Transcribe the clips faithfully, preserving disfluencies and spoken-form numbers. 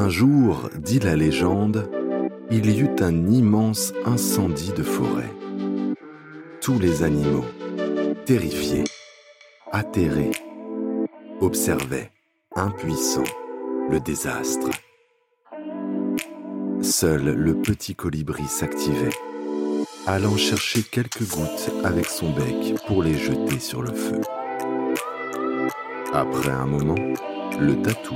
Un jour, dit la légende, il y eut un immense incendie de forêt. Tous les animaux, terrifiés, atterrés, observaient, impuissants, le désastre. Seul le petit colibri s'activait, allant chercher quelques gouttes avec son bec pour les jeter sur le feu. Après un moment, le tatou,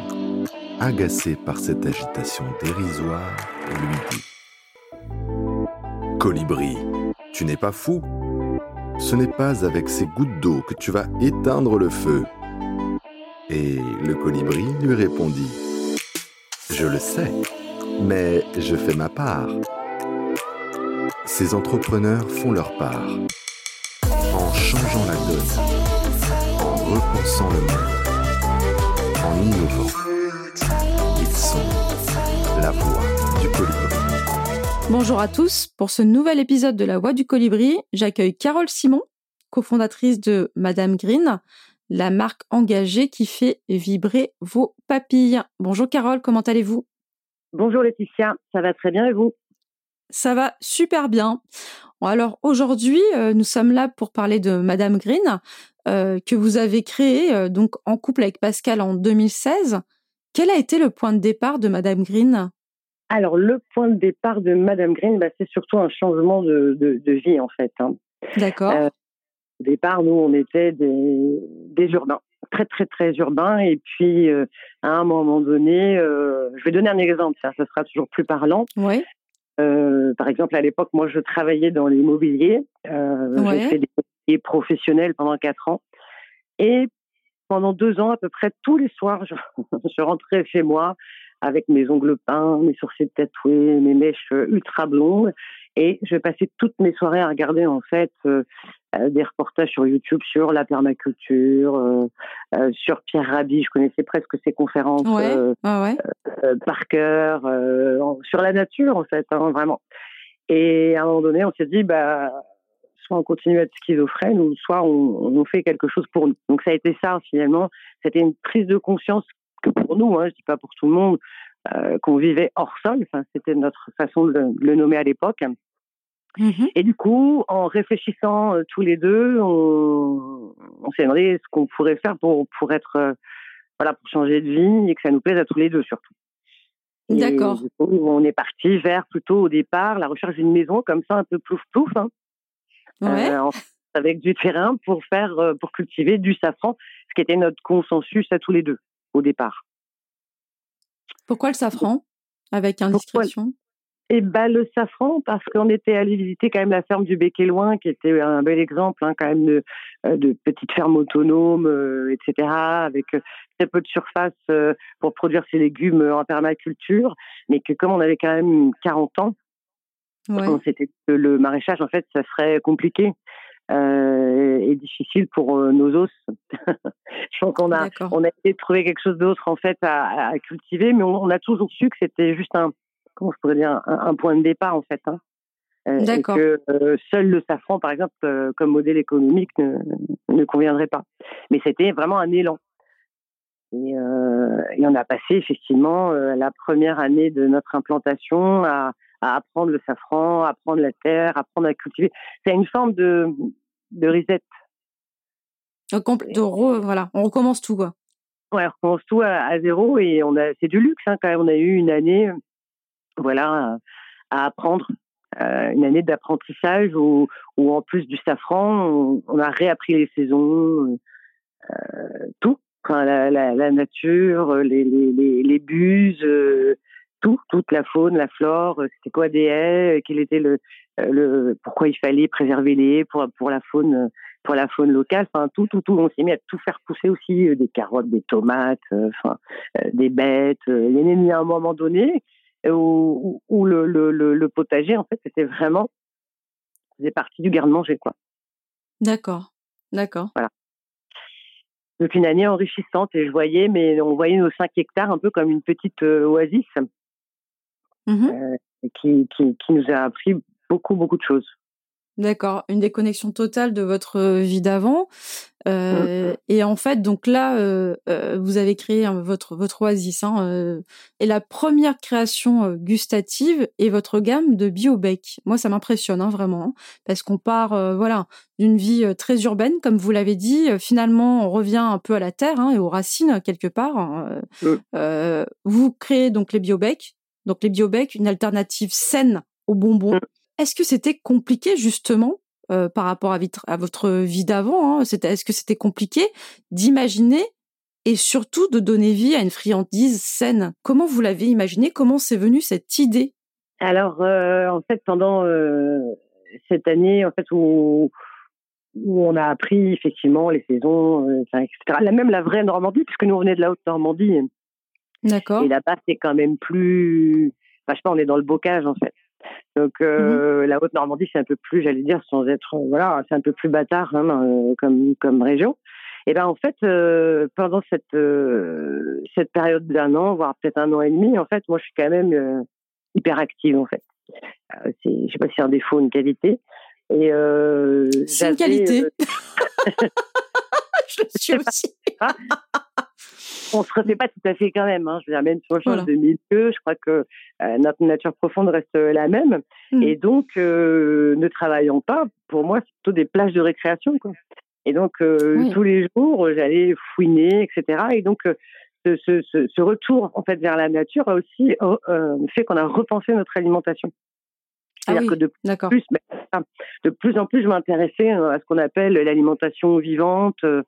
agacé par cette agitation dérisoire, lui dit « Colibri, tu n'es pas fou. Ce n'est pas avec ces gouttes d'eau que tu vas éteindre le feu. » Et le colibri lui répondit « Je le sais, mais je fais ma part. » Ces entrepreneurs font leur part, en changeant la donne, en repensant le monde, en innovant. Ils sont la voix du colibri. Bonjour à tous, pour ce nouvel épisode de la voix du colibri, j'accueille Carole Simon, cofondatrice de Madame Green, la marque engagée qui fait vibrer vos papilles. Bonjour Carole, comment allez-vous ? Bonjour Laetitia, ça va très bien et vous ? Ça va super bien. Alors aujourd'hui, euh, nous sommes là pour parler de Madame Green, euh, que vous avez créée euh, donc en couple avec Pascal en deux mille seize. Quel a été le point de départ de Madame Green ? Alors le point de départ de Madame Green, bah, c'est surtout un changement de, de, de vie en fait. Hein. D'accord. Euh, Au départ, nous, on était des, des urbains, très, très, très urbains. Et puis, euh, à un moment donné, euh, je vais donner un exemple, ça, ça sera toujours plus parlant. Ouais. Euh, par exemple, à l'époque, moi, je travaillais dans l'immobilier. Euh, ouais. J'ai fait des métiers professionnels pendant quatre ans. Et pendant deux ans, à peu près tous les soirs, je, je rentrais chez moi avec mes ongles peints, mes sourcils tatoués, mes mèches ultra blondes. Et je passais toutes mes soirées à regarder, en fait, euh, des reportages sur YouTube sur la permaculture, euh, euh, sur Pierre Rabhi. Je connaissais presque ses conférences ouais, euh, ouais. Euh, par cœur, euh, sur la nature, en fait, hein, vraiment. Et à un moment donné, on s'est dit, bah, soit on continue à être schizophrène, ou soit on, on fait quelque chose pour nous. Donc, ça a été ça, finalement. C'était une prise de conscience que pour nous, hein, je ne dis pas pour tout le monde, Euh, qu'on vivait hors sol, enfin, c'était notre façon de le, de le nommer à l'époque. Mmh. Et du coup, en réfléchissant euh, tous les deux, on, on s'est demandé ce qu'on pourrait faire pour, pour être, euh, voilà, pour changer de vie et que ça nous plaise à tous les deux surtout. Et d'accord. Du coup, on est parti vers plutôt au départ la recherche d'une maison comme ça un peu plouf plouf, hein. Ouais. Euh, en, avec du terrain pour faire, euh, pour cultiver du safran, ce qui était notre consensus à tous les deux au départ. Pourquoi le safran, avec indiscrétion ? Eh bien, le safran, parce qu'on était allé visiter quand même la ferme du Bec-et-Loin, qui était un bel exemple, hein, quand même, de, de petites fermes autonomes, euh, et cetera, avec très peu de surface euh, pour produire ses légumes en permaculture, mais que comme on avait quand même quarante ans, ouais. on s'était dit que le maraîchage, en fait, ça serait compliqué. Euh, et difficile pour euh, nos os. Donc on a, on a essayé de trouver quelque chose d'autre en fait à, à cultiver, mais on, on a toujours su que c'était juste un, comment je pourrais dire, un, un point de départ en fait. Hein. Euh, D'accord. Et que euh, seul le safran, par exemple, euh, comme modèle économique, ne, ne conviendrait pas. Mais c'était vraiment un élan. Et, euh, et on a passé effectivement euh, la première année de notre implantation à, à apprendre le safran, à apprendre la terre, à apprendre à cultiver. C'est une forme de de reset. De re, voilà, on recommence tout quoi. Ouais, on recommence tout à, à zéro et on a, c'est du luxe hein, quand même. On a eu une année, voilà, à apprendre, euh, une année d'apprentissage où, où en plus du safran, on, on a réappris les saisons, euh, tout, enfin, la, la, la nature, les les les, les buses. Euh, Tout, toute la faune, la flore, c'était quoi des haies, quel était le, le, pourquoi il fallait préserver les haies pour, pour la faune, pour la faune locale, enfin tout, tout, tout, on s'est mis à tout faire pousser aussi, des carottes, des tomates, enfin des bêtes. Il y en a mis à un moment donné où, où, où le, le, le, le potager en fait c'était vraiment, faisait partie du garde-manger quoi. D'accord, d'accord. Voilà. Donc une année enrichissante et je voyais, mais on voyait nos cinq hectares un peu comme une petite euh, oasis. Mmh. Euh, qui, qui, qui nous a appris beaucoup, beaucoup de choses. D'accord, une déconnexion totale de votre vie d'avant. Euh, mmh. Et en fait, donc là, euh, euh, vous avez créé hein, votre votre oasis, hein, euh, et la première création euh, gustative est votre gamme de Biobec. Moi, ça m'impressionne hein, vraiment, hein, parce qu'on part euh, voilà d'une vie euh, très urbaine, comme vous l'avez dit. Euh, finalement, on revient un peu à la terre hein, et aux racines quelque part. Hein, euh, mmh. euh, vous créez donc les Biobec, donc les Biobec, une alternative saine aux bonbons. Mmh. Est-ce que c'était compliqué justement euh, par rapport à, vitre, à votre vie d'avant hein, c'était, est-ce que c'était compliqué d'imaginer et surtout de donner vie à une friandise saine? Comment vous l'avez imaginé? Comment c'est venu cette idée? Alors, euh, en fait, pendant euh, cette année, en fait, où, où on a appris effectivement les saisons, euh, et cetera. La même la vraie Normandie, puisque nous on venait de la Haute-Normandie. D'accord. Et là-bas, c'est quand même plus. Enfin, je sais pas, on est dans le bocage en fait. Donc euh, mmh. la Haute-Normandie, c'est un peu plus, j'allais dire, sans être, voilà, c'est un peu plus bâtard hein, euh, comme comme région. Et ben en fait, euh, pendant cette euh, cette période d'un an, voire peut-être un an et demi, en fait, moi, je suis quand même euh, hyper active en fait. Euh, c'est, je sais pas si c'est un défaut, une qualité. Et euh, c'est une qualité. Euh... je le suis aussi. On se refait pas tout à fait quand même. Hein. Je veux dire, même si on change de milieu, je crois que euh, notre nature profonde reste la même. Mmh. Et donc, euh, ne travaillant pas, pour moi, c'est plutôt des plages de récréation, quoi. Et donc, euh, oui. tous les jours, j'allais fouiner, et cetera. Et donc, euh, ce, ce, ce retour en fait vers la nature a aussi euh, fait qu'on a repensé notre alimentation. C'est-à-dire ah oui, que de plus, plus, de plus en plus, je m'intéressais à ce qu'on appelle l'alimentation vivante. Euh,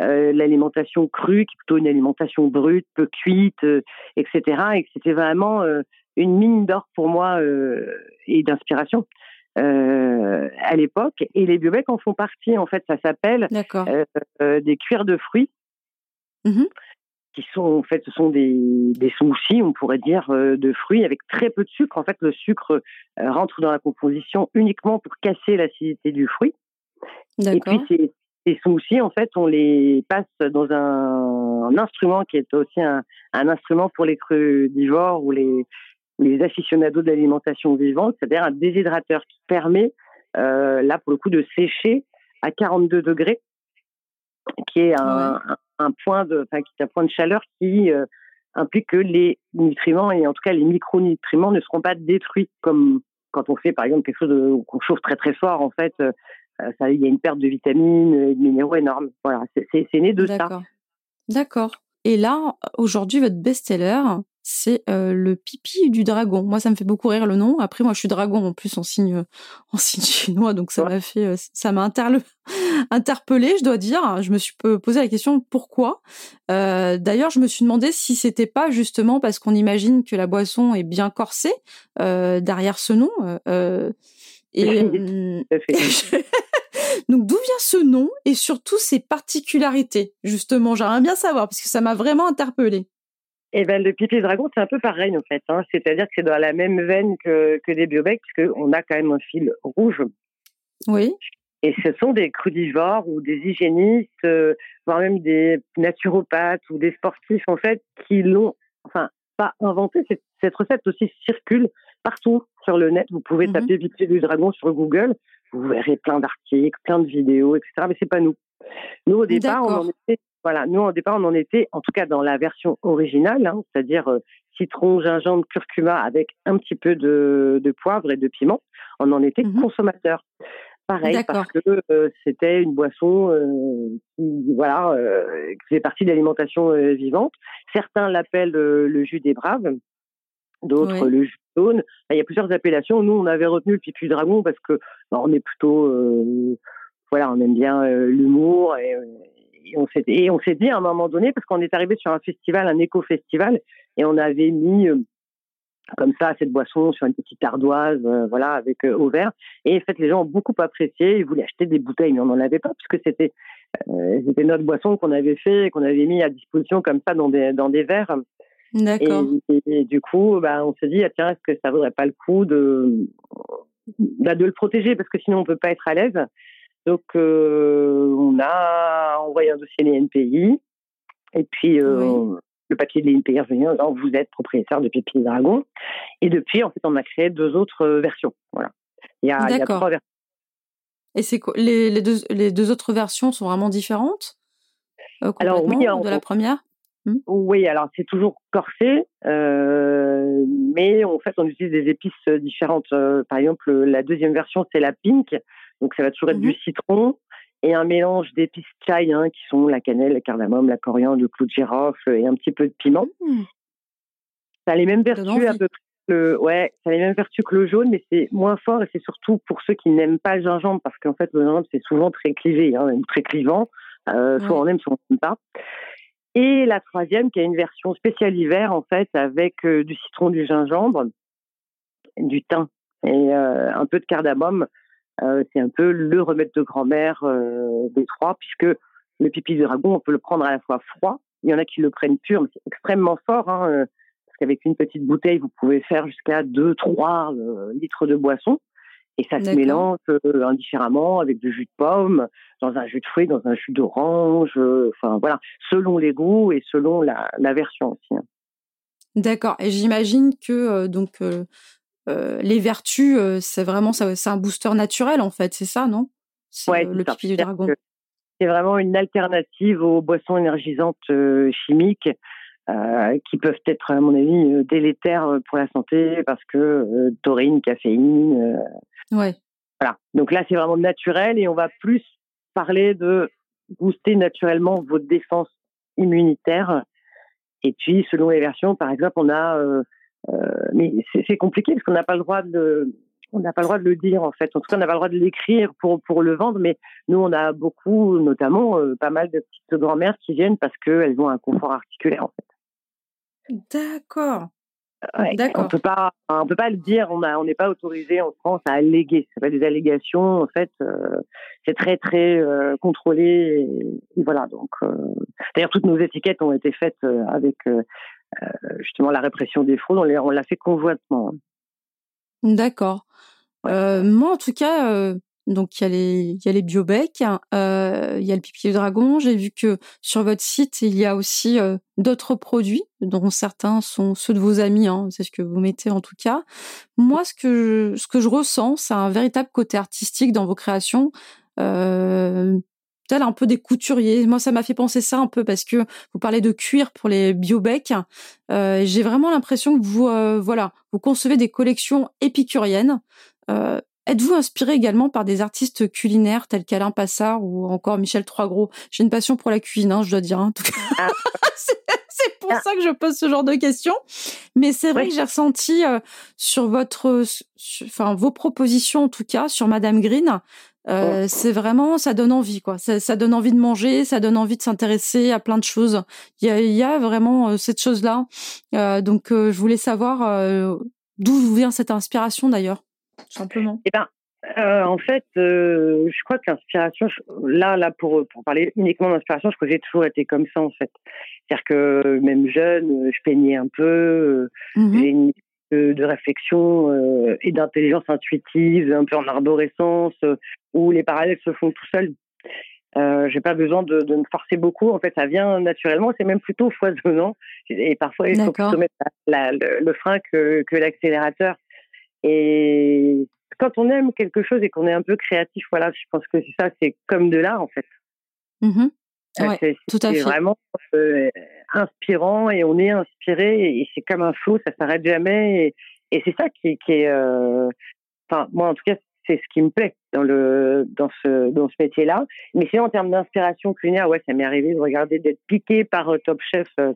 Euh, l'alimentation crue, qui est plutôt une alimentation brute, peu cuite, euh, et cetera. Et que c'était vraiment euh, une mine d'or pour moi euh, et d'inspiration euh, à l'époque. Et les Biobec en font partie. En fait, ça s'appelle euh, euh, des cuirs de fruits, mm-hmm. qui sont en fait, ce sont des, des smoothies, on pourrait dire, euh, de fruits avec très peu de sucre. En fait, le sucre euh, rentre dans la composition uniquement pour casser l'acidité du fruit. D'accord. Et puis c'est Ces smoothies, en fait, on les passe dans un, un instrument qui est aussi un, un instrument pour les crudivores ou les, les aficionados de l'alimentation vivante, c'est-à-dire un déshydrateur qui permet, euh, là, pour le coup, de sécher à quarante-deux degrés, qui est un, ouais. un, un, point, de, enfin, qui est un point de chaleur qui euh, implique que les nutriments, et en tout cas les micronutriments, ne seront pas détruits, comme quand on fait, par exemple, quelque chose de, qu'on chauffe très très fort, en fait. Euh, Ça, il y a une perte de vitamines et de minéraux énorme. Voilà, c'est, c'est, c'est né de D'accord. ça. D'accord. Et là, aujourd'hui, votre best-seller, c'est euh, le Pépi du Dragon. Moi, ça me fait beaucoup rire le nom. Après, moi, je suis dragon. En plus, en signe, en signe chinois, donc ça ouais. m'a fait, ça m'a interle... interpellée, je dois dire. Je me suis posé la question pourquoi. Euh, d'ailleurs, je me suis demandé si c'était pas justement parce qu'on imagine que la boisson est bien corsée euh, derrière ce nom. Euh, Et, euh, donc d'où vient ce nom et surtout ses particularités justement, j'aimerais bien savoir parce que ça m'a vraiment interpellée. Eh ben le Pépi et Dragon c'est un peu pareil en fait, hein. C'est-à-dire que c'est dans la même veine que que des Biobec puisque on a quand même un fil rouge. Oui. Et ce sont des crudivores ou des hygiénistes, euh, voire même des naturopathes ou des sportifs en fait qui l'ont, enfin pas inventé cette, cette recette aussi circule. Partout sur le net, vous pouvez taper mmh. Pépi du Dragon sur Google, vous verrez plein d'articles, plein de vidéos, et cetera. Mais c'est pas nous. Nous au départ, D'accord. on en était, voilà, nous au départ on en était, en tout cas dans la version originale, hein, c'est-à-dire euh, citron, gingembre, curcuma avec un petit peu de, de poivre et de piment. On en était mmh. consommateurs. Pareil D'accord. parce que euh, c'était une boisson euh, qui, voilà, euh, qui fait partie de l'alimentation euh, vivante. Certains l'appellent euh, le jus des braves. D'autres, oui. le jus jaune. Il y a plusieurs appellations. Nous, on avait retenu le Pépi Dragon parce que ben, on est plutôt, euh, voilà, on aime bien euh, l'humour et, et, on s'est, et on s'est dit à un moment donné parce qu'on est arrivé sur un festival, un éco-festival, et on avait mis euh, comme ça cette boisson sur une petite ardoise, euh, voilà, avec euh, au verre. Et en fait, les gens ont beaucoup apprécié. Ils voulaient acheter des bouteilles, mais on n'en avait pas parce que c'était, euh, c'était notre boisson qu'on avait fait, qu'on avait mis à disposition comme ça dans des dans des verres. D'accord. Et, et, et du coup, bah, on se dit, ah, tiens, est-ce que ça vaudrait pas le coup de, bah, de le protéger parce que sinon on peut pas être à l'aise. Donc, euh, on a envoyé un dossier à l'I N P I et puis euh, oui. le papier de l'I N P I revient en disant vous êtes propriétaire de Pépi et Dragon. Et depuis, en fait, on a créé deux autres versions. Voilà. Il y a, il y a trois versions. Et c'est quoi, les, les, deux, les deux autres versions sont vraiment différentes euh, complètement alors, oui, alors, de la première hmm Oui, alors c'est toujours corsé, euh, mais en fait on utilise des épices différentes. Euh, par exemple, la deuxième version c'est la pink, donc ça va toujours être mm-hmm. du citron et un mélange d'épices chai hein, qui sont la cannelle, le cardamome, la coriandre, le clou de girofle et un petit peu de piment. Mm. Ça a les mêmes vertus à peu près. Le, ouais, ça a les mêmes vertus que le jaune, mais c'est moins fort et c'est surtout pour ceux qui n'aiment pas le gingembre, parce qu'en fait, le gingembre, c'est souvent très clivé, hein, très clivant. Euh, ouais. Soit on aime, soit on n'aime pas. Et la troisième, qui a une version spéciale hiver, en fait, avec euh, du citron, du gingembre, du thym et euh, un peu de cardamome. Euh, c'est un peu le remède de grand-mère euh, des trois, puisque le pipi de dragon, on peut le prendre à la fois froid. Il y en a qui le prennent pur, mais c'est extrêmement fort, hein, euh, avec une petite bouteille, vous pouvez faire jusqu'à deux à trois euh, litres de boisson. Et ça D'accord. se mélange euh, indifféremment avec du jus de pomme, dans un jus de fruits, dans un jus d'orange. Enfin, euh, voilà, selon les goûts et selon la, la version aussi. Hein. D'accord. Et j'imagine que euh, donc, euh, euh, les vertus, euh, c'est vraiment ça, c'est un booster naturel, en fait. C'est ça, non ? C'est ouais, euh, le pipi du dragon. C'est vraiment une alternative aux boissons énergisantes euh, chimiques. Euh, qui peuvent être, à mon avis, euh, délétères pour la santé parce que euh, taurine, caféine. Euh, ouais. Voilà. Donc là, c'est vraiment naturel et on va plus parler de booster naturellement votre défense immunitaire. Et puis, selon les versions, par exemple, on a. Euh, euh, mais c'est, c'est compliqué parce qu'on n'a pas le droit de. On n'a pas le droit de le dire, en fait. En tout cas, on n'a pas le droit de l'écrire pour, pour le vendre, mais nous, on a beaucoup, notamment, euh, pas mal de petites grand-mères qui viennent parce qu'elles ont un confort articulaire, en fait. D'accord. Ouais, D'accord. On peut pas, on peut pas le dire. On a, on n'est pas autorisé en France à alléguer. Ça s'appelle des allégations, en fait. Euh, c'est très, très euh, contrôlé. Et, et voilà, donc. Euh, d'ailleurs, toutes nos étiquettes ont été faites euh, avec, euh, justement, la répression des fraudes. On, les, on l'a fait conjointement. Hein. D'accord. Euh, moi, en tout cas, euh, donc il y a les, il y a les Biobec, hein, euh, il y a le pipi du dragon. J'ai vu que sur votre site, il y a aussi euh, d'autres produits, dont certains sont ceux de vos amis. Hein, c'est ce que vous mettez en tout cas. Moi, ce que je, ce que je ressens, c'est un véritable côté artistique dans vos créations. Euh, peut-être un peu des couturiers. Moi, ça m'a fait penser ça un peu parce que vous parlez de cuir pour les Biobec. Euh, j'ai vraiment l'impression que vous, euh, voilà, vous concevez des collections épicuriennes. Euh, êtes-vous inspiré également par des artistes culinaires tels qu'Alain Passard ou encore Michel Troisgros ? J'ai une passion pour la cuisine, hein, je dois dire. Hein, en tout cas. c'est, c'est pour ça que je pose ce genre de questions. Mais c'est vrai oui. que j'ai ressenti euh, sur votre, sur, enfin vos propositions en tout cas sur Madame Green, euh, oh. c'est vraiment, ça donne envie quoi. Ça, ça donne envie de manger, ça donne envie de s'intéresser à plein de choses. Il y a, il y a vraiment euh, cette chose-là. Euh, donc euh, je voulais savoir euh, d'où vient cette inspiration d'ailleurs. Simplement. Eh ben, euh, en fait, euh, je crois que l'inspiration, je, là, là pour, pour parler uniquement d'inspiration, je crois que j'ai toujours été comme ça, en fait. C'est-à-dire que même jeune, je peignais un peu, mm-hmm. j'ai une euh, de réflexion euh, et d'intelligence intuitive, un peu en arborescence, euh, où les parallèles se font tout seuls. Euh, j'ai pas besoin de, de me forcer beaucoup. En fait, ça vient naturellement. C'est même plutôt foisonnant. Et parfois, il faut plutôt mettre la, la, le, le frein que, que l'accélérateur. Et quand on aime quelque chose et qu'on est un peu créatif, voilà, je pense que c'est ça, c'est comme de l'art en fait. Mmh. Ouais, c'est tout à c'est fait. vraiment euh, inspirant et on est inspiré et c'est comme un flot, ça s'arrête jamais. Et, et c'est ça qui, qui est, euh... enfin moi en tout cas, c'est ce qui me plaît dans le dans ce dans ce métier-là. Mais sinon en termes d'inspiration culinaire, ouais, ça m'est arrivé de regarder d'être piqué par euh, Top Chef. Euh,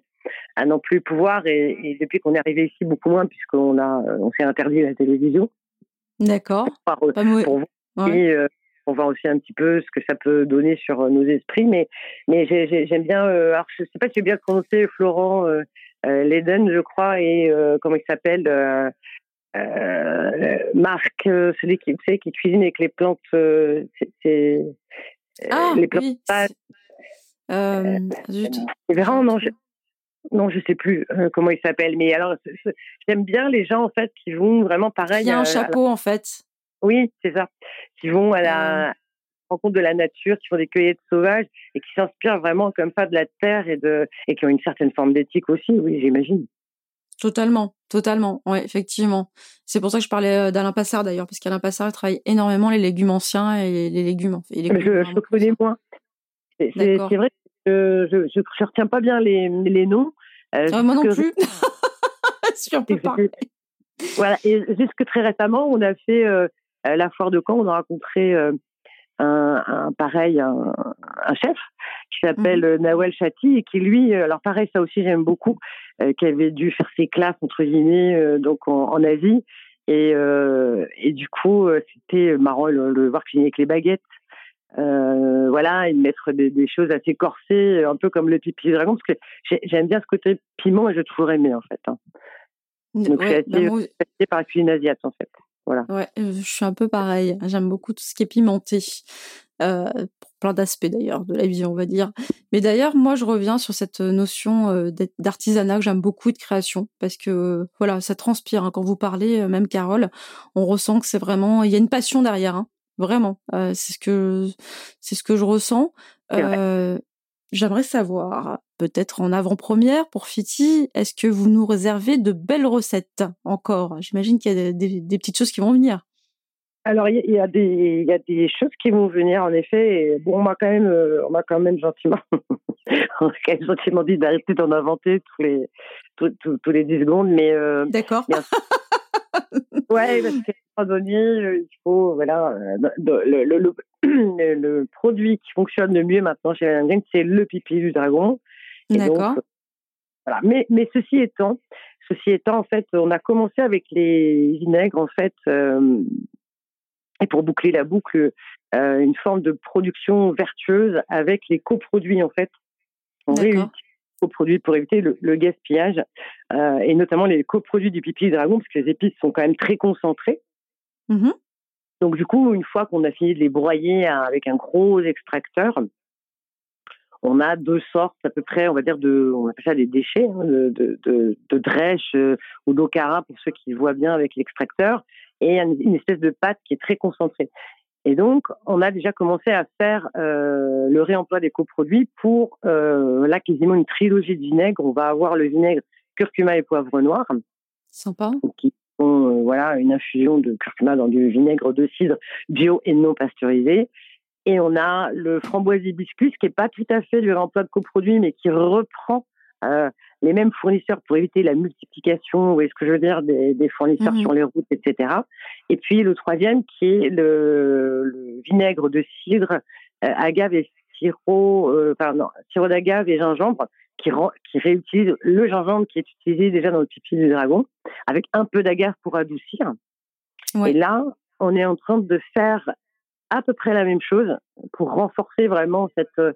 à n'en plus pouvoir et, et depuis qu'on est arrivé ici beaucoup moins puisqu'on a on s'est interdit la télévision. D'accord. Par, pour vous, ouais. et, euh, on voit aussi un petit peu ce que ça peut donner sur nos esprits, mais mais j'ai, j'ai, j'aime bien. Euh, alors je sais pas si j'ai bien prononcé Florent euh, euh, Leden, je crois, et euh, comment il s'appelle euh, euh, Marc, euh, celui qui c'est qui cuisine avec les plantes. Euh, c'est, c'est, ah euh, les plantes. Oui. Pas, euh, c'est vraiment non. Je, Non, je sais plus euh, comment il s'appelle, mais alors c'est, c'est, j'aime bien les gens en fait qui vont vraiment pareil. Il y a un à, chapeau à la... en fait. Oui, c'est ça. Qui vont à la euh... rencontre de la nature, qui font des cueillettes sauvages et qui s'inspirent vraiment comme ça de la terre et de et qui ont une certaine forme d'éthique aussi, oui, j'imagine. Totalement, totalement, ouais, effectivement. C'est pour ça que je parlais d'Alain Passard d'ailleurs, parce qu'Alain Passard travaille énormément les légumes anciens et les légumes. Et les légumes je, je connais moins. C'est, c'est, c'est vrai que je, je, je retiens pas bien les, les noms. Euh, ah, moi non que... plus. Si on peut parler. Voilà, et jusque très récemment, on a fait euh, la foire de Caen, on a rencontré euh, un, un pareil, un, un chef qui s'appelle mmh. Nawel Chatti et qui lui, alors pareil, ça aussi j'aime beaucoup, euh, qui avait dû faire ses classes entre guillemets euh, donc en, en Asie et euh, et du coup c'était marrant le, le voir cuisiner avec les baguettes, euh, voilà, et mettre des, des choses assez corsées, un peu comme le Pépi et Dragon, parce que j'ai, j'aime bien ce côté piment et je toujours aimé en fait. Hein. Donc, ouais, c'est assez, bah moi... assez par la cuisine asiatique, en fait. Voilà. Ouais, je suis un peu pareil. J'aime beaucoup tout ce qui est pimenté. Euh, pour plein d'aspects, d'ailleurs, de la vie, on va dire. Mais d'ailleurs, moi, je reviens sur cette notion euh, d'artisanat que j'aime beaucoup et de création. Parce que, euh, voilà, ça transpire. Hein. Quand vous parlez, euh, même Carole, on ressent que c'est vraiment... Il y a une passion derrière, hein. Vraiment. Euh, c'est ce que c'est ce que je ressens. Euh, j'aimerais savoir... Peut-être en avant-première pour Fiti, est-ce que vous nous réservez de belles recettes encore ? J'imagine qu'il y a des, des, des petites choses qui vont venir. Alors, il y, y a des choses qui vont venir, en effet. Et bon, on m'a quand même, on m'a quand même gentiment, on m'a quand même gentiment dit d'arrêter d'en inventer tous les, tous, tous, tous les dix secondes. Mais, euh, D'accord. Mais, ouais, parce qu'à un moment donné, il faut, voilà, le, le, le, le, le produit qui fonctionne le mieux maintenant chez Madame Green, c'est le Pépi du Dragon. Et D'accord. Donc, voilà. Mais mais ceci étant, ceci étant en fait, on a commencé avec les vinaigres en fait, euh, et pour boucler la boucle, euh, une forme de production vertueuse avec les coproduits en fait. On réutilise les coproduits pour éviter le, le gaspillage, euh, et notamment les coproduits du Pépi et Dragon, parce que les épices sont quand même très concentrées. Mm-hmm. Donc du coup, une fois qu'on a fini de les broyer avec un gros extracteur. On a deux sortes à peu près, on va dire, de, on appelle ça des déchets, hein, de, de, de, de drèche euh, ou d'okara pour ceux qui voient bien avec l'extracteur, et une, une espèce de pâte qui est très concentrée. Et donc, on a déjà commencé à faire euh, le réemploi des coproduits pour, euh, là, quasiment une trilogie de vinaigre. On va avoir le vinaigre curcuma et poivre noir. Sympa. Qui sont, euh, voilà, une infusion de curcuma dans du vinaigre de cidre bio et non pasteurisé. Et on a le framboise hibiscus, qui n'est pas tout à fait du réemploi de coproduits, mais qui reprend euh, les mêmes fournisseurs pour éviter la multiplication, vous voyez ce que je veux dire, des, des fournisseurs mmh. sur les routes, et cetera. Et puis le troisième, qui est le, le vinaigre de cidre, euh, agave et sirop, euh, pardon, sirop d'agave et gingembre, qui, rend, qui réutilise le gingembre qui est utilisé déjà dans le Pépi du Dragon, avec un peu d'agave pour adoucir. Oui. Et là, on est en train de faire... à peu près la même chose pour renforcer vraiment cette euh,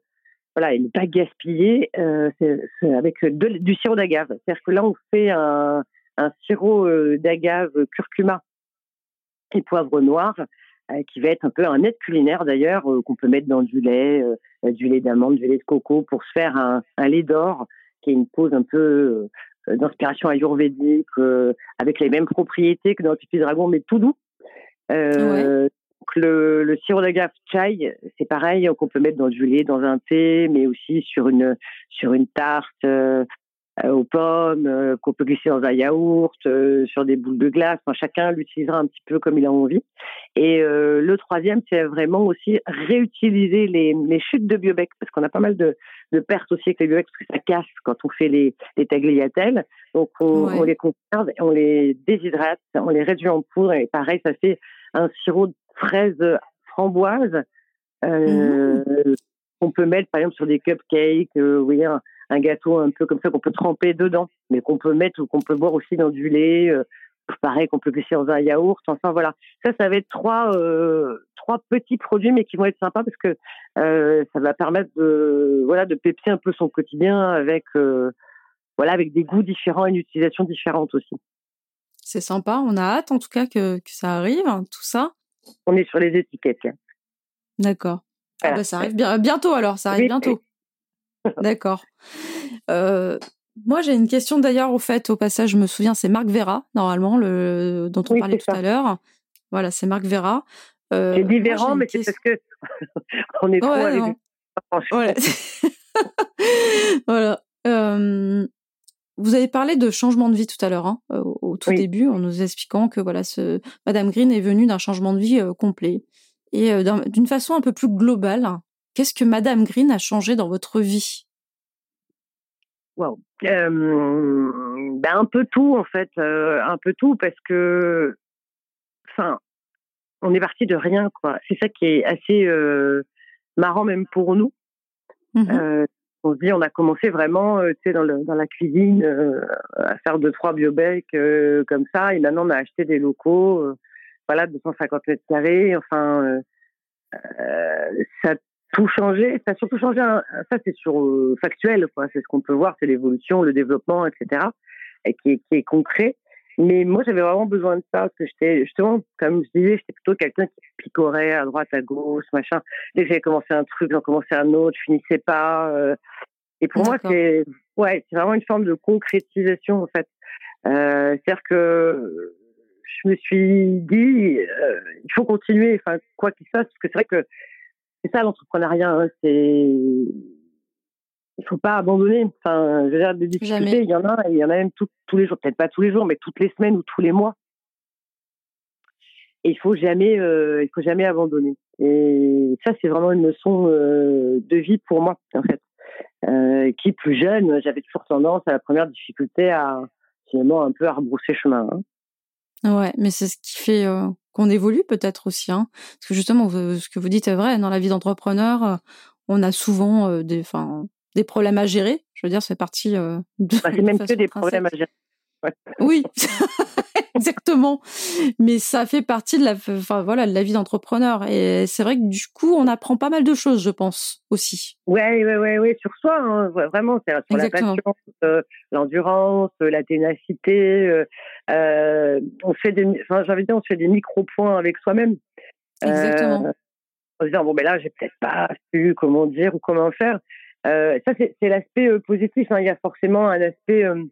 voilà et ne pas gaspiller euh, c'est, c'est avec de, du sirop d'agave. C'est-à-dire que là on fait un, un sirop euh, d'agave curcuma et poivre noir euh, qui va être un peu un aide culinaire d'ailleurs euh, qu'on peut mettre dans du lait, euh, du lait d'amande, du lait de coco pour se faire un, un lait d'or qui est une pose un peu euh, d'inspiration ayurvédique euh, avec les mêmes propriétés que dans le Pépi et Dragon mais tout doux. Euh, ouais. Le, le sirop d'agave chai, c'est pareil, qu'on peut mettre dans du lait, dans un thé, mais aussi sur une, sur une tarte euh, aux pommes, euh, qu'on peut glisser dans un yaourt, euh, sur des boules de glace. Enfin, chacun l'utilisera un petit peu comme il a envie. Et euh, le troisième, c'est vraiment aussi réutiliser les, les chutes de Biobec, parce qu'on a pas mal de, de pertes aussi avec les Biobec, parce que ça casse quand on fait les, les tagliatelles. Donc, on, ouais. on les conserve, on les déshydrate, on les réduit en poudre, et pareil, ça fait un sirop de fraises, framboises, euh, mmh. qu'on peut mettre par exemple sur des cupcakes, euh, vous voyez, un, un gâteau un peu comme ça qu'on peut tremper dedans, mais qu'on peut mettre ou qu'on peut boire aussi dans du lait, euh, pareil qu'on peut glisser dans un yaourt, enfin voilà. Ça, ça va être trois, euh, trois petits produits, mais qui vont être sympas parce que euh, ça va permettre de, voilà, de pépser un peu son quotidien avec, euh, voilà, avec des goûts différents et une utilisation différente aussi. C'est sympa, on a hâte en tout cas que, que ça arrive, hein, tout ça. On est sur les étiquettes, là. D'accord. Voilà. Ah bah, ça arrive bien, bientôt, alors. Ça arrive oui. bientôt. D'accord. Euh, moi, j'ai une question, d'ailleurs, au fait, au passage, je me souviens, c'est Marc Veyrat, normalement, le, dont on oui, parlait tout ça. à l'heure. Voilà, c'est Marc Veyrat. Euh, j'ai dit Véran, mais question... c'est parce qu'on est trop ouais, avec... Voilà. voilà. Euh, Vous avez parlé de changement de vie tout à l'heure, hein, au, au tout oui. début, en nous expliquant que voilà, ce, Madame Green est venue d'un changement de vie euh, complet. Et euh, d'un, d'une façon un peu plus globale, hein, qu'est-ce que Madame Green a changé dans votre vie ? Wow. Euh, ben un peu tout, en fait. Euh, un peu tout, parce que... Enfin, on est parti de rien, quoi. C'est ça qui est assez euh, marrant, même pour nous. Mmh. Euh, on se dit, on a commencé vraiment, euh, tu sais, dans, le, dans la cuisine, euh, à faire deux, trois Biobec euh, comme ça. Et maintenant, on a acheté des locaux, euh, voilà, deux cent cinquante mètres carrés. Enfin, euh, euh, ça a tout changé. Ça a surtout changé. Un, ça, c'est sur euh, factuel, quoi. C'est ce qu'on peut voir, c'est l'évolution, le développement, et cetera, et qui est, qui est concret. Mais moi, j'avais vraiment besoin de ça, parce que j'étais, justement, comme je disais, j'étais plutôt quelqu'un qui picorait à droite, à gauche, machin. Dès que j'avais commencé un truc, j'en commençais un autre, je finissais pas. Euh... Et pour D'accord. moi, c'est, ouais, c'est vraiment une forme de concrétisation, en fait. Euh, c'est-à-dire que je me suis dit, euh, il faut continuer, enfin, quoi qu'il se passe, parce que c'est vrai que c'est ça, l'entrepreneuriat, hein, c'est... Il faut pas abandonner. Enfin, je veux dire, des difficultés, Jamais. il y en a, il y en a même tout, tous les jours. Peut-être pas tous les jours, mais toutes les semaines ou tous les mois. Et il faut jamais, euh, il faut jamais abandonner. Et ça, c'est vraiment une leçon euh, de vie pour moi, en fait. Euh, qui plus jeune, j'avais toujours tendance à la première difficulté à finalement un peu à rebrousser chemin. Hein. Ouais, mais c'est ce qui fait euh, qu'on évolue peut-être aussi. Hein. Parce que justement, ce que vous dites est vrai. Dans la vie d'entrepreneur, on a souvent euh, des, enfin. des problèmes à gérer, je veux dire, c'est parti euh, de bah, c'est même que des principe. problèmes à gérer. Ouais. Oui, exactement. Mais ça fait partie de la, enfin voilà, de la vie d'entrepreneur. Et c'est vrai que du coup, on apprend pas mal de choses, je pense aussi. Ouais, ouais, ouais, ouais, sur soi, hein, vraiment, c'est sur exactement. la patience, euh, l'endurance, euh, la ténacité. Euh, euh, on fait des, enfin, j'ai envie de dire, on fait des micro-points avec soi-même. Exactement. Euh, en se disant bon, ben là, j'ai peut-être pas su comment dire ou comment faire. Euh, ça c'est, c'est l'aspect euh, positif, hein. Il y a forcément un aspect euh,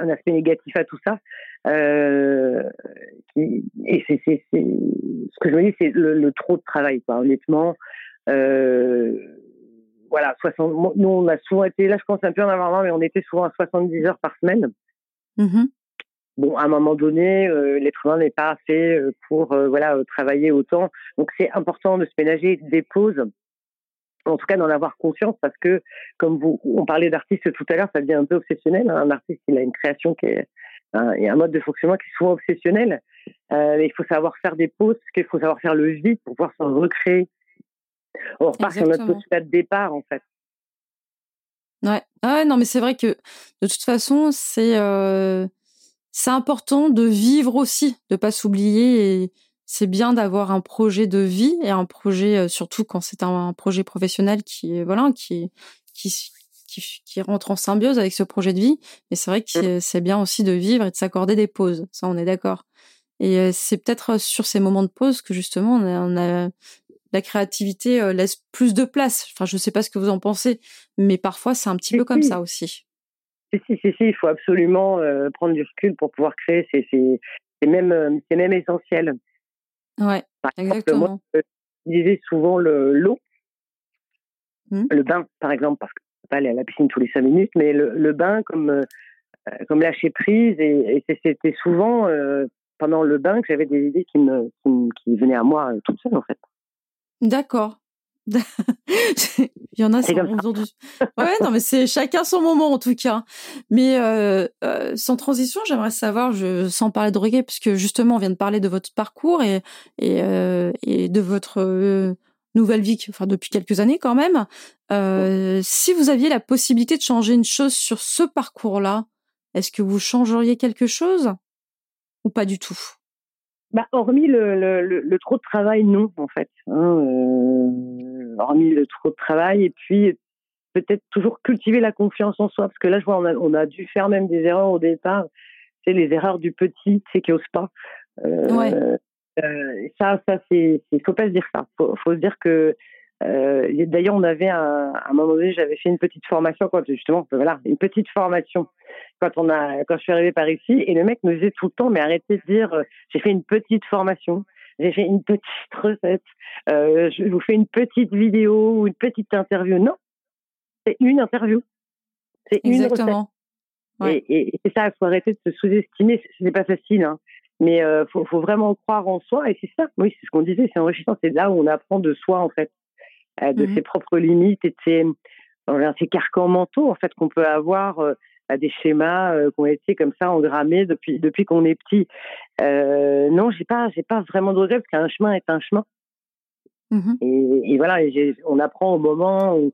un aspect négatif à tout ça euh, qui, et c'est, c'est, c'est ce que je me dis, c'est le, le trop de travail, quoi, honnêtement. Euh, voilà, soixante, nous on a souvent été, là je pense un peu en avoir marre, mais on était souvent à soixante-dix heures par semaine. Mm-hmm. Bon, à un moment donné, euh, l'être humain n'est pas fait pour euh, voilà, travailler autant, donc c'est important de se ménager des pauses. En tout cas, d'en avoir conscience, parce que, comme vous, on parlait d'artiste tout à l'heure, ça devient un peu obsessionnel. Hein. Un artiste, il a une création qui est, un, et un mode de fonctionnement qui est souvent obsessionnel. Euh, il faut savoir faire des pauses, qu'il faut savoir faire le vide pour pouvoir s'en recréer. On repart sur notre postulat de départ, en fait. Ouais. Ah ouais, non, mais c'est vrai que, de toute façon, c'est, euh, c'est important de vivre aussi, de pas s'oublier et, c'est bien d'avoir un projet de vie et un projet, euh, surtout quand c'est un, un projet professionnel qui, voilà, qui, qui, qui, qui rentre en symbiose avec ce projet de vie. Mais c'est vrai que c'est, c'est bien aussi de vivre et de s'accorder des pauses. Ça, on est d'accord. Et euh, c'est peut-être sur ces moments de pause que justement, on a, on a la créativité euh, laisse plus de place. Enfin, je sais pas ce que vous en pensez, mais parfois c'est un petit si, peu comme si. ça aussi. Si, si, si, si, il faut absolument euh, prendre du recul pour pouvoir créer. C'est, c'est, c'est même, euh, c'est même essentiel. Ouais, par exemple, exactement. Moi, j'utilisais souvent le, l'eau, mmh. le bain, par exemple, parce que je ne peux pas aller à la piscine tous les cinq minutes, mais le, le bain comme, euh, comme lâcher prise. Et, et c'était souvent euh, pendant le bain que j'avais des idées qui, me, qui, qui venaient à moi euh, toute seule, en fait. D'accord. Il y en a c'est comme ça. Du... Ouais, non, mais c'est chacun son moment, en tout cas. Mais euh, euh, sans transition, j'aimerais savoir, je, sans parler de reggae, puisque justement, on vient de parler de votre parcours et, et, euh, et de votre euh, nouvelle vie, enfin depuis quelques années quand même. Euh, ouais. Si vous aviez la possibilité de changer une chose sur ce parcours-là, est-ce que vous changeriez quelque chose ou pas du tout ? Bah, hormis le, le, le, le trop de travail, non, en fait. Hein, euh, hormis le trop de travail, et puis peut-être toujours cultiver la confiance en soi, parce que là, je vois, on a, on a dû faire même des erreurs au départ. C'est les erreurs du petit, c'est qui n'ose pas. Euh, ouais. euh, ça, ça, c'est, c'est, faut pas se dire ça. Faut, faut se dire que. Euh, d'ailleurs, on avait un, à un moment donné, j'avais fait une petite formation, quoi, justement, voilà, une petite formation quand on a, quand je suis arrivée par ici, et le mec me disait tout le temps, mais arrêtez de dire, euh, j'ai fait une petite formation, j'ai fait une petite recette, euh, je vous fais une petite vidéo ou une petite interview. Non, c'est une interview, c'est une Exactement. recette. Ouais. Et, et c'est ça, il faut arrêter de se sous-estimer, c'est pas facile, hein. Mais il euh, faut, faut vraiment croire en soi, et c'est ça, oui, c'est ce qu'on disait, c'est enrichissant, c'est là où on apprend de soi, en fait, euh, de mm-hmm. ses propres limites et de ses, euh, ses carcans mentaux, en fait, qu'on peut avoir, euh, à des schémas euh, qui ont été comme ça engrammés depuis, depuis qu'on est petit. Euh, non, j'ai pas, j'ai pas vraiment de regret, parce qu'un chemin est un chemin. Mm-hmm. Et, et voilà, et j'ai, on apprend au moment où,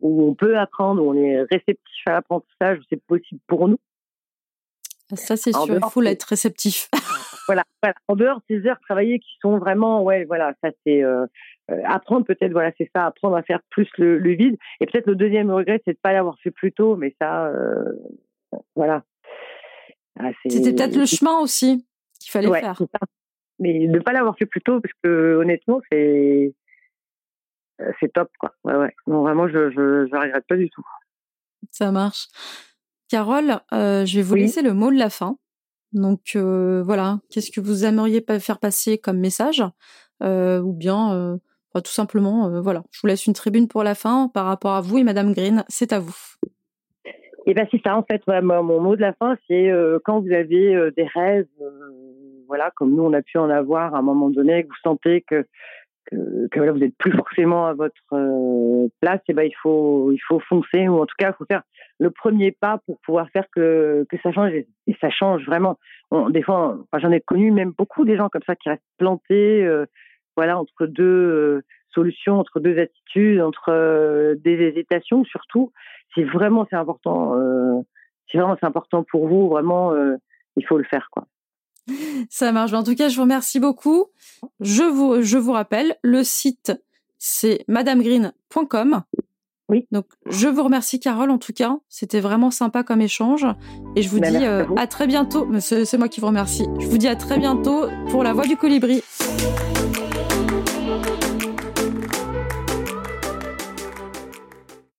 où on peut apprendre, où on est réceptif à l'apprentissage, où c'est possible pour nous. Ça, c'est sûr, il faut l'être réceptif. Voilà, voilà, en dehors de ces heures travaillées qui sont vraiment, ouais, voilà, ça c'est euh, euh, apprendre peut-être, voilà, c'est ça, apprendre à faire plus le, le vide. Et peut-être le deuxième regret, c'est de ne pas l'avoir fait plus tôt, mais ça, euh, voilà. Ah, c'est... C'était peut-être le chemin aussi qu'il fallait ouais, faire. C'est ça. Mais de ne pas l'avoir fait plus tôt, parce que honnêtement, c'est, c'est top, quoi. Ouais, ouais. Non, vraiment, je, je, je regrette pas du tout. Ça marche. Carole, euh, je vais vous oui. laisser le mot de la fin. Donc euh, voilà, qu'est-ce que vous aimeriez faire passer comme message euh, ou bien euh, bah, tout simplement, euh, voilà, je vous laisse une tribune pour la fin par rapport à vous et Madame Green, c'est à vous. Et bien c'est ça en fait, ouais, moi, mon mot de la fin c'est euh, quand vous avez euh, des rêves, euh, voilà, comme nous on a pu en avoir à un moment donné, que vous sentez que que, que voilà, vous n'êtes plus forcément à votre euh, place, et ben il faut il faut foncer, ou en tout cas il faut faire le premier pas pour pouvoir faire que que ça change, et, et ça change vraiment. On, des fois, on, enfin, j'en ai connu même beaucoup des gens comme ça qui restent plantés, euh, voilà, entre deux euh, solutions, entre deux attitudes, entre euh, des hésitations surtout. C'est vraiment c'est important, euh, c'est vraiment c'est important pour vous, vraiment euh, il faut le faire quoi. Ça marche. En tout cas, je vous remercie beaucoup. Je vous, je vous rappelle, le site, c'est madame green point com. Oui. Donc, je vous remercie, Carole, en tout cas. C'était vraiment sympa comme échange. Et je vous ben dis euh, à, à très bientôt. C'est, c'est moi qui vous remercie. Je vous dis à très bientôt pour La Voix du Colibri.